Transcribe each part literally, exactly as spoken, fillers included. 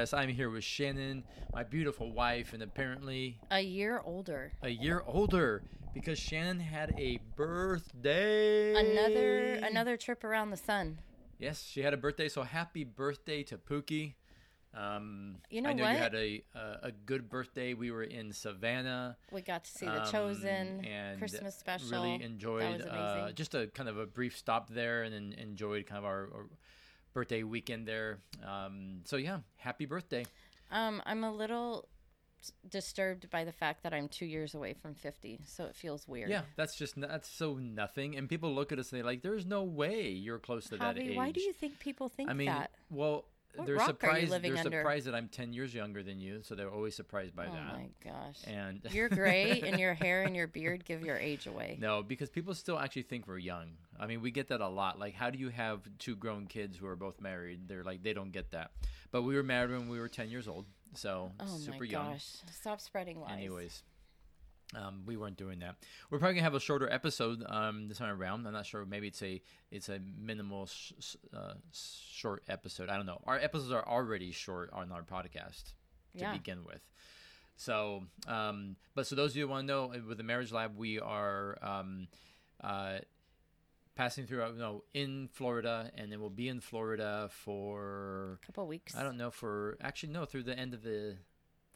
podcast. I'm here with Shannon, my beautiful wife, and apparently a year older. A year older because Shannon had a birthday. Another another trip around the sun. Yes, she had a birthday, so happy birthday to Pookie. Um, you know I know what? You had a, a a good birthday. We were in Savannah. We got to see um, The Chosen and Christmas special. Really enjoyed uh, just a kind of a brief stop there, and then enjoyed kind of our, our birthday weekend there. Um, so yeah, happy birthday. Um, I'm a little disturbed by the fact that I'm two years away from fifty, so it feels weird. Yeah, that's just that's so nothing. And people look at us and they're like, "There's no way you're close to Javi, that age." Why do you think people think I mean, that? Well. What they're surprised. They're under? surprised that I'm ten years younger than you, so they're always surprised by oh that. Oh my gosh! And you're gray, and your hair and your beard give your age away. No, because people still actually think we're young. I mean, we get that a lot. Like, how do you have two grown kids who are both married? They're like, they don't get that. But we were married when we were ten years old, so oh super young. Oh my gosh! Stop spreading lies. Anyways, um, we weren't doing that. We're probably gonna have a shorter episode um, this time around. I'm not sure. Maybe it's a it's a minimal sh- uh, short episode. I don't know. Our episodes are already short on our podcast to yeah. begin with. So, um, but so those of you who want to know, with the Marriage Lab, we are um, uh, passing through. No, in Florida, and then we'll be in Florida for a couple of weeks. I don't know for actually no through the end of the.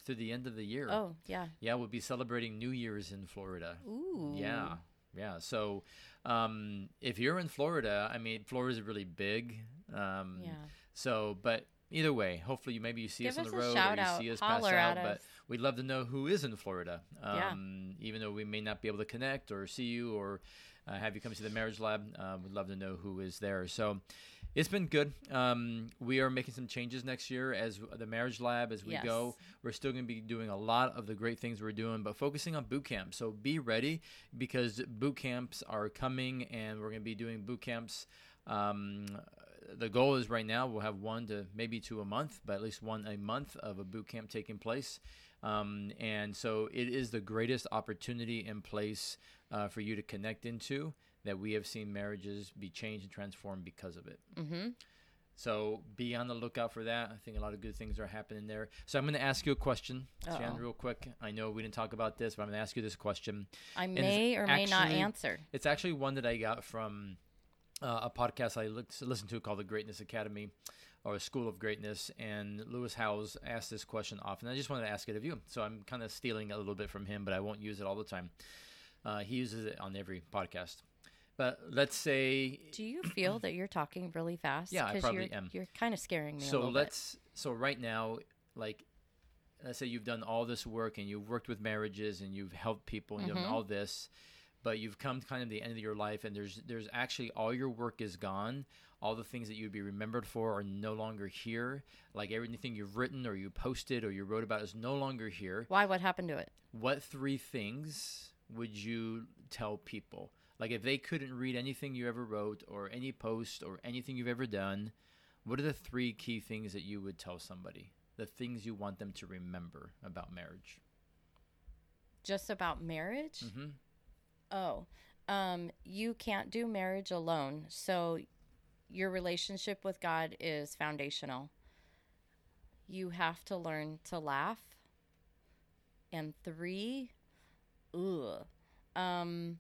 Through the end of the year. Oh, yeah. Yeah, we'll be celebrating New Year's in Florida. Ooh. Yeah, yeah. So um, if you're in Florida, I mean, Florida's really big. Um, yeah. So, but either way, hopefully you, maybe you see Give us on the us road or you out. see us Holler pass out. But us. We'd love to know who is in Florida, um, yeah. even though we may not be able to connect or see you or uh, have you come to the Marriage Lab. Uh, we'd love to know who is there. So it's been good. Um, we are making some changes next year as the Marriage Lab, as we yes. go. We're still going to be doing a lot of the great things we're doing, but focusing on boot camps. So be ready because boot camps are coming, and we're going to be doing boot camps. Um, the goal is right now we'll have one to maybe two a month, but at least one a month of a boot camp taking place. Um, and so it is the greatest opportunity in place uh, for you to connect into, that we have seen marriages be changed and transformed because of it. Mm-hmm. So be on the lookout for that. I think a lot of good things are happening there. So I'm going to ask you a question, Shannon, real quick. I know we didn't talk about this, but I'm going to ask you this question. I may or may not answer. It's actually one that I got from uh, a podcast I looked, listened to called The Greatness Academy, or School of Greatness, and Lewis Howes asked this question often. I just wanted to ask it of you. So I'm kind of stealing a little bit from him, but I won't use it all the time. Uh, he uses it on every podcast. But let's say... Do you feel that you're talking really fast? Yeah, I probably you're, am. You're kind of scaring me so a little let's, bit. So right now, like, let's say you've done all this work and you've worked with marriages and you've helped people and mm-hmm. done all this, but you've come to kind of the end of your life, and there's there's actually all your work is gone. All the things that you'd be remembered for are no longer here. Like everything you've written or you posted or you wrote about is no longer here. Why? What happened to it? What three things would you tell people? Like if they couldn't read anything you ever wrote or any post or anything you've ever done, what are the three key things that you would tell somebody? The things you want them to remember about marriage. Just about marriage? Mm-hmm. Oh, um, you can't do marriage alone. So your relationship with God is foundational. You have to learn to laugh. And three, ugh, um...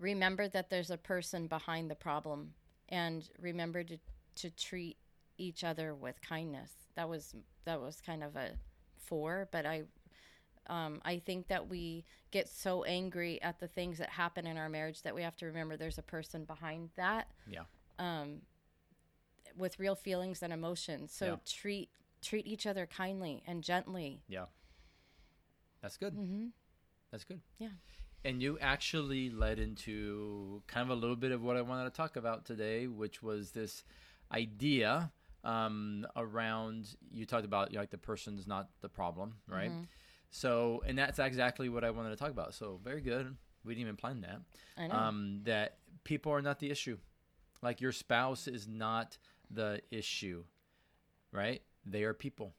remember that there's a person behind the problem, and remember to, to treat each other with kindness. That was that was kind of a four, but I um, I think that we get so angry at the things that happen in our marriage that we have to remember there's a person behind that. Yeah. Um, with real feelings and emotions. So yeah. treat treat each other kindly and gently. Yeah. That's good. Mm-hmm. That's good. Yeah. And you actually led into kind of a little bit of what I wanted to talk about today, which was this idea um, around, you talked about, you know, like the person's not the problem, right? Mm-hmm. So, and that's exactly what I wanted to talk about. So very good. We didn't even plan that. I know. Um, that people are not the issue. Like your spouse is not the issue, right? They are people.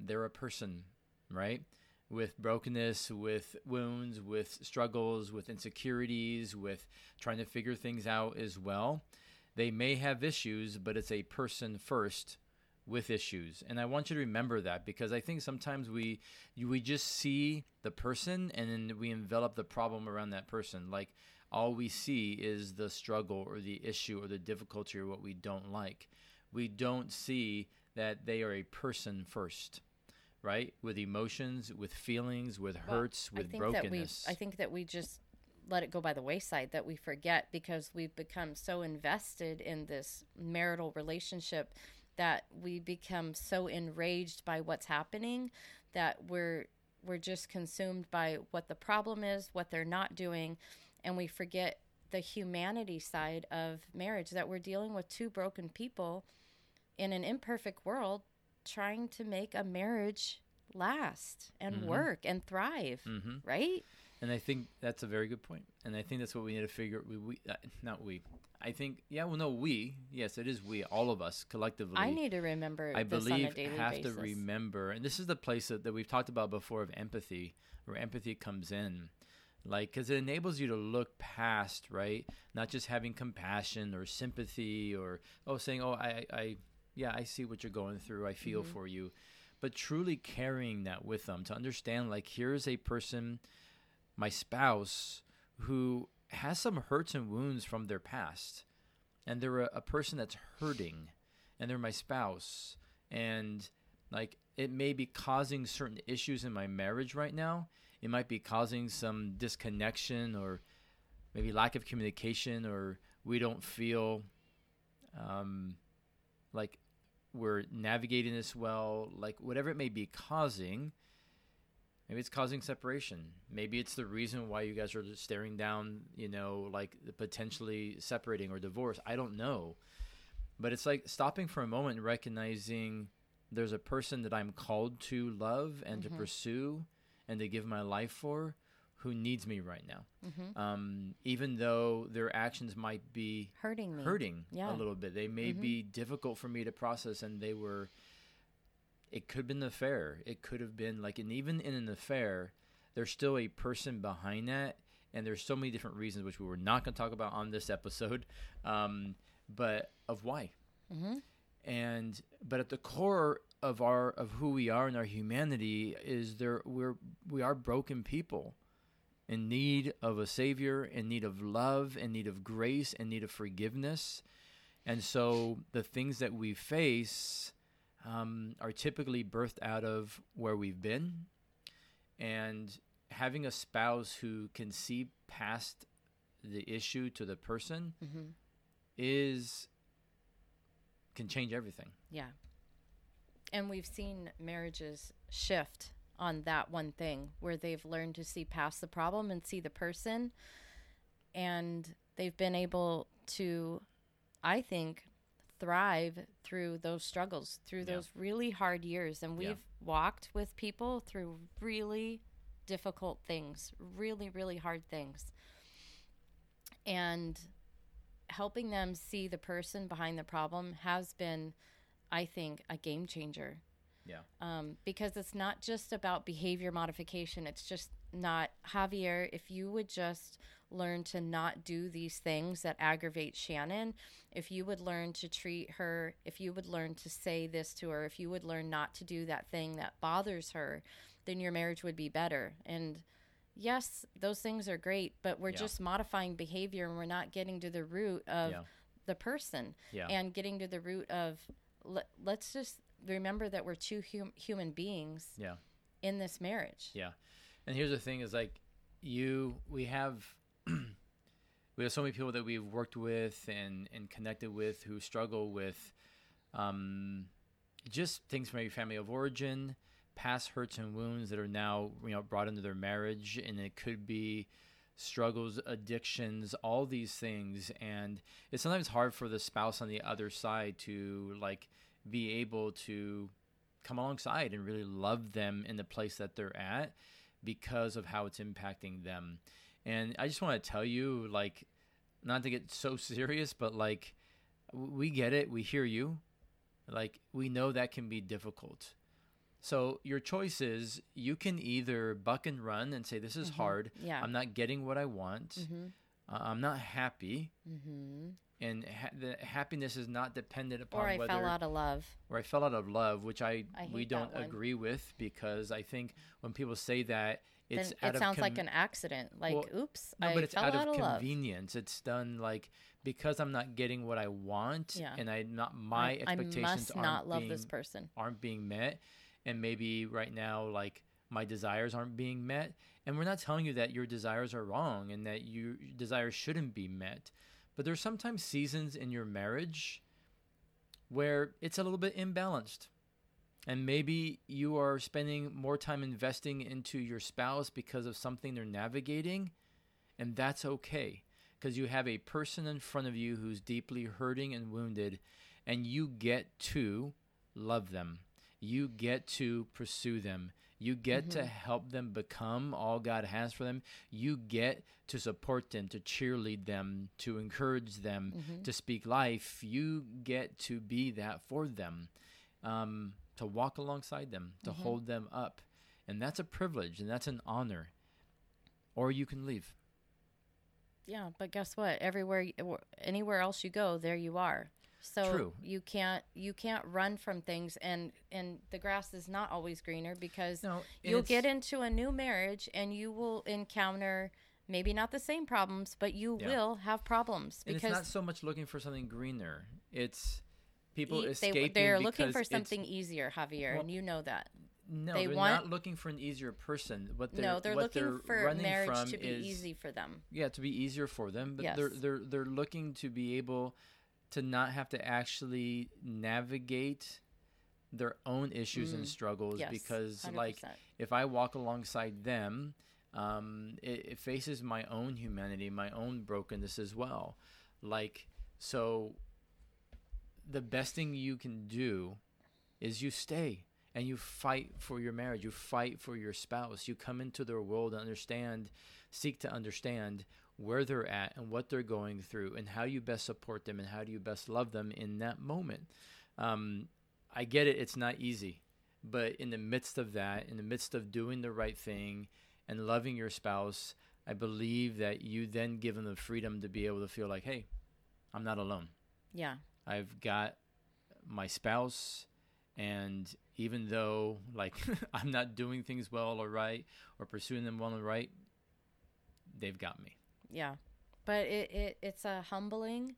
They're a person, right? With brokenness, with wounds, with struggles, with insecurities, with trying to figure things out as well. They may have issues, but it's a person first with issues. And I want you to remember that, because I think sometimes we we just see the person and then we envelop the problem around that person. Like, all we see is the struggle or the issue or the difficulty or what we don't like. We don't see that they are a person first, right? With emotions, with feelings, with hurts, well, with I think brokenness. That we, I think that we just let it go by the wayside, that we forget, because we've become so invested in this marital relationship that we become so enraged by what's happening that we're we're just consumed by what the problem is, what they're not doing, and we forget the humanity side of marriage, that we're dealing with two broken people in an imperfect world trying to make a marriage last and mm-hmm. work and thrive, mm-hmm. right? And I think that's a very good point. And I think that's what we need to figure out. We, we uh, not we. I think, yeah, well, no, we. Yes, it is we, all of us collectively. I need to remember I this believe on a daily have basis. to remember. And this is the place that, that we've talked about before of empathy, where empathy comes in. Like, because it enables you to look past, right? Not just having compassion or sympathy or, oh, saying, oh, I, I yeah, I see what you're going through. I feel mm-hmm. for you. But truly carrying that with them to understand, like, here's a person, my spouse, who has some hurts and wounds from their past, and they're a, a person that's hurting, and they're my spouse, and like it may be causing certain issues in my marriage right now. It might be causing some disconnection, or maybe lack of communication, or we don't feel um, like we're navigating this well, like whatever it may be causing. Maybe it's causing separation. Maybe it's the reason why you guys are staring down, you know, like potentially separating or divorce. I don't know. But it's like stopping for a moment and recognizing there's a person that I'm called to love and mm-hmm. to pursue and to give my life for, who needs me right now. Mm-hmm. Um, even though their actions might be hurting me. hurting yeah. a little bit. They may mm-hmm. be difficult for me to process, and they were... It could have been an affair. It could have been like, and even in an affair, there's still a person behind that. And there's so many different reasons, which we were not going to talk about on this episode, um, but of why. Mm-hmm. And, but at the core of our, of who we are and our humanity is there, we're, we are broken people in need of a savior, in need of love, in need of grace, in need of forgiveness. And so the things that we face Um, are typically birthed out of where we've been, and having a spouse who can see past the issue to the person mm-hmm. is can change everything. Yeah. And we've seen marriages shift on that one thing, where they've learned to see past the problem and see the person, and they've been able to, I think, thrive through those struggles, through yeah. those really hard years. And we've yeah. walked with people through really difficult things, really, really hard things. And helping them see the person behind the problem has been, I think, a game changer. Yeah. Um, because it's not just about behavior modification. It's just not, Javier, if you would just learn to not do these things that aggravate Shannon, if you would learn to treat her, if you would learn to say this to her, if you would learn not to do that thing that bothers her, then your marriage would be better. And yes, those things are great, but we're yeah. just modifying behavior, and we're not getting to the root of yeah. the person yeah. and getting to the root of, let's just remember that we're two hum- human beings yeah. in this marriage. Yeah. And here's the thing is, like, you, we have, we have so many people that we've worked with and, and connected with who struggle with um, just things from your family of origin, past hurts and wounds that are now, you know, brought into their marriage. And it could be struggles, addictions, all these things. And it's sometimes hard for the spouse on the other side to, like, be able to come alongside and really love them in the place that they're at, because of how it's impacting them. And I just want to tell you, like, not to get so serious, but like, we get it. We hear you. Like, we know that can be difficult. So your choice is, you can either buck and run and say, this is mm-hmm. hard. Yeah. I'm not getting what I want. Mm-hmm. uh, I'm not happy. Mm-hmm. And ha- the happiness is not dependent upon whether... Or I whether, fell out of love. Or I fell out of love, which I, I we don't agree with, because I think when people say that, it's then out it of... It sounds com- like an accident. Like, well, oops, no, I but it's fell out, out of convenience. Love. It's done like, because I'm not getting what I want, yeah. and I not my I, expectations I must aren't not love being, this person. Aren't being met. And maybe right now, like, my desires aren't being met. And we're not telling you that your desires are wrong and that your desires shouldn't be met. But there's sometimes seasons in your marriage where it's a little bit imbalanced. And maybe you are spending more time investing into your spouse because of something they're navigating. And that's okay, because you have a person in front of you who's deeply hurting and wounded, and you get to love them. You get to pursue them. You get mm-hmm. to help them become all God has for them. You get to support them, to cheerlead them, to encourage them, mm-hmm. to speak life. You get to be that for them, um, to walk alongside them, to mm-hmm. hold them up. And that's a privilege, and that's an honor. Or you can leave. Yeah, but guess what? Everywhere, anywhere else you go, there you are. So True. you can't you can't run from things, and, and the grass is not always greener, because no, you'll get into a new marriage and you will encounter maybe not the same problems, but you yeah. will have problems. Because and it's not so much looking for something greener; it's people e- escaping. They, they're looking for something easier, Javier, well, and you know that. No, they they're want, not looking for an easier person. What they're, no, they're what looking they're for marriage to be is, easy for them. Yeah, to be easier for them, but yes. they're they're they're looking to be able to not have to actually navigate their own issues mm. and struggles, yes, because one hundred percent. Like if I walk alongside them, um, it, it faces my own humanity, my own brokenness as well. Like, so the best thing you can do is you stay and you fight for your marriage. You fight for your spouse. You come into their world and understand, seek to understand where they're at and what they're going through and how you best support them and how do you best love them in that moment. Um, I get it. It's not easy. But in the midst of that, in the midst of doing the right thing and loving your spouse, I believe that you then give them the freedom to be able to feel like, hey, I'm not alone. Yeah. I've got my spouse, and even though like I'm not doing things well or right or pursuing them well and right, they've got me. Yeah, but it, it it's a humbling,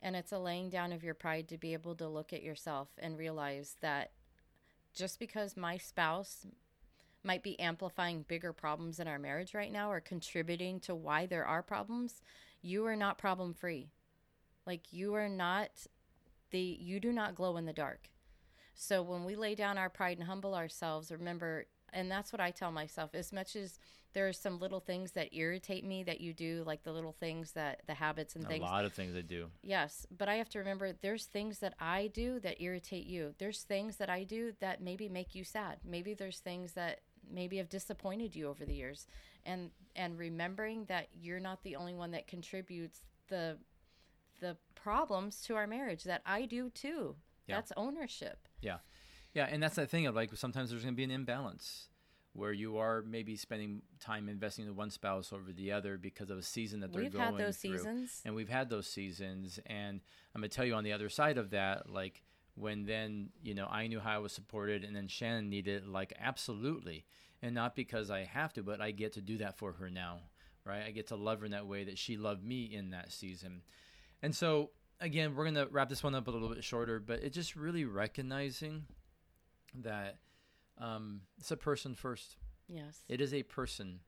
and it's a laying down of your pride to be able to look at yourself and realize that just because my spouse might be amplifying bigger problems in our marriage right now or contributing to why there are problems, you are not problem free. Like you are not the you do not glow in the dark. So when we lay down our pride and humble ourselves, remember. And that's what I tell myself. As much as there are some little things that irritate me that you do, like the little things that the habits and things. A lot of things I do. Yes. But I have to remember there's things that I do that irritate you. There's things that I do that maybe make you sad. Maybe there's things that maybe have disappointed you over the years. And and remembering that you're not the only one that contributes the the problems to our marriage, that I do too. Yeah. That's ownership. Yeah. Yeah, and that's that thing of like sometimes there's going to be an imbalance where you are maybe spending time investing in one spouse over the other because of a season that they're we've going through. We've had those through. seasons. And we've had those seasons. And I'm going to tell you on the other side of that, like when then, you know, I knew how I was supported and then Shannon needed it, like absolutely. And not because I have to, but I get to do that for her now, right? I get to love her in that way that she loved me in that season. And so, again, we're going to wrap this one up a little bit shorter, but it's just really recognizing that um, it's a person first. Yes. It is a person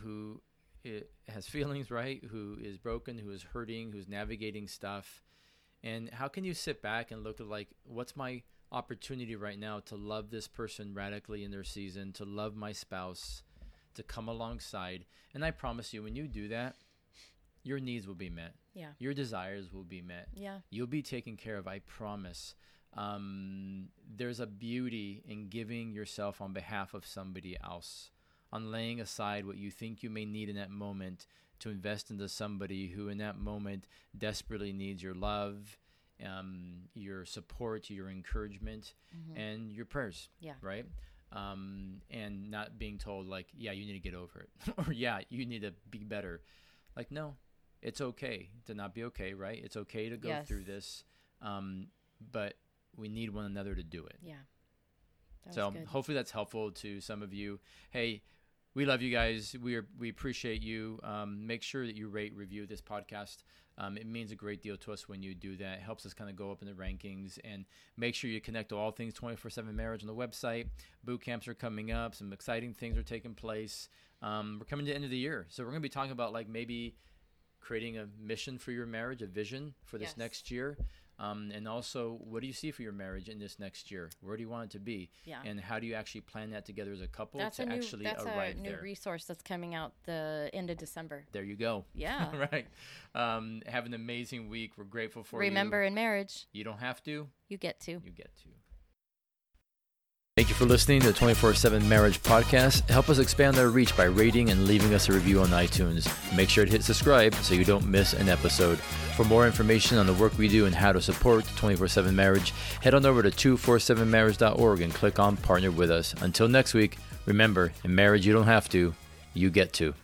who it has feelings, right? Who is broken, who is hurting, who's navigating stuff. And how can you sit back and look at like, what's my opportunity right now to love this person radically in their season, to love my spouse, to come alongside. And I promise you, when you do that, your needs will be met. Yeah. Your desires will be met. Yeah. You'll be taken care of, I promise. Um, there's a beauty in giving yourself on behalf of somebody else, on laying aside what you think you may need in that moment to invest into somebody who in that moment desperately needs your love, um, your support, your encouragement, mm-hmm. and your prayers, yeah. right? Um, and not being told like, yeah, you need to get over it, or yeah, you need to be better. Like, no, it's okay to not be okay, right? It's okay to go yes. through this, um, but we need one another to do it. Yeah. So good. Hopefully that's helpful to some of you. Hey, we love you guys. We are, we appreciate you. Um, make sure that you rate, review this podcast. Um, it means a great deal to us when you do that. It helps us kind of go up in the rankings. And make sure you connect to all things twenty-four seven Marriage on the website. Boot camps are coming up. Some exciting things are taking place. Um, we're coming to the end of the year. So we're going to be talking about like maybe creating a mission for your marriage, a vision for this yes. next year. Um, and also, what do you see for your marriage in this next year? Where do you want it to be? Yeah. And how do you actually plan that together as a couple that's to a new, actually that's arrive a new there? Resource that's coming out the end of December. There you go. Yeah. Right. Um, have an amazing week. We're grateful for Remember you. Remember in marriage. You don't have to. You get to. You get to. Thank you for listening to the twenty-four seven Marriage Podcast. Help us expand our reach by rating and leaving us a review on iTunes. Make sure to hit subscribe so you don't miss an episode. For more information on the work we do and how to support twenty-four seven Marriage, head on over to two forty-seven marriage dot org and click on Partner With Us. Until next week, remember, in marriage you don't have to, you get to.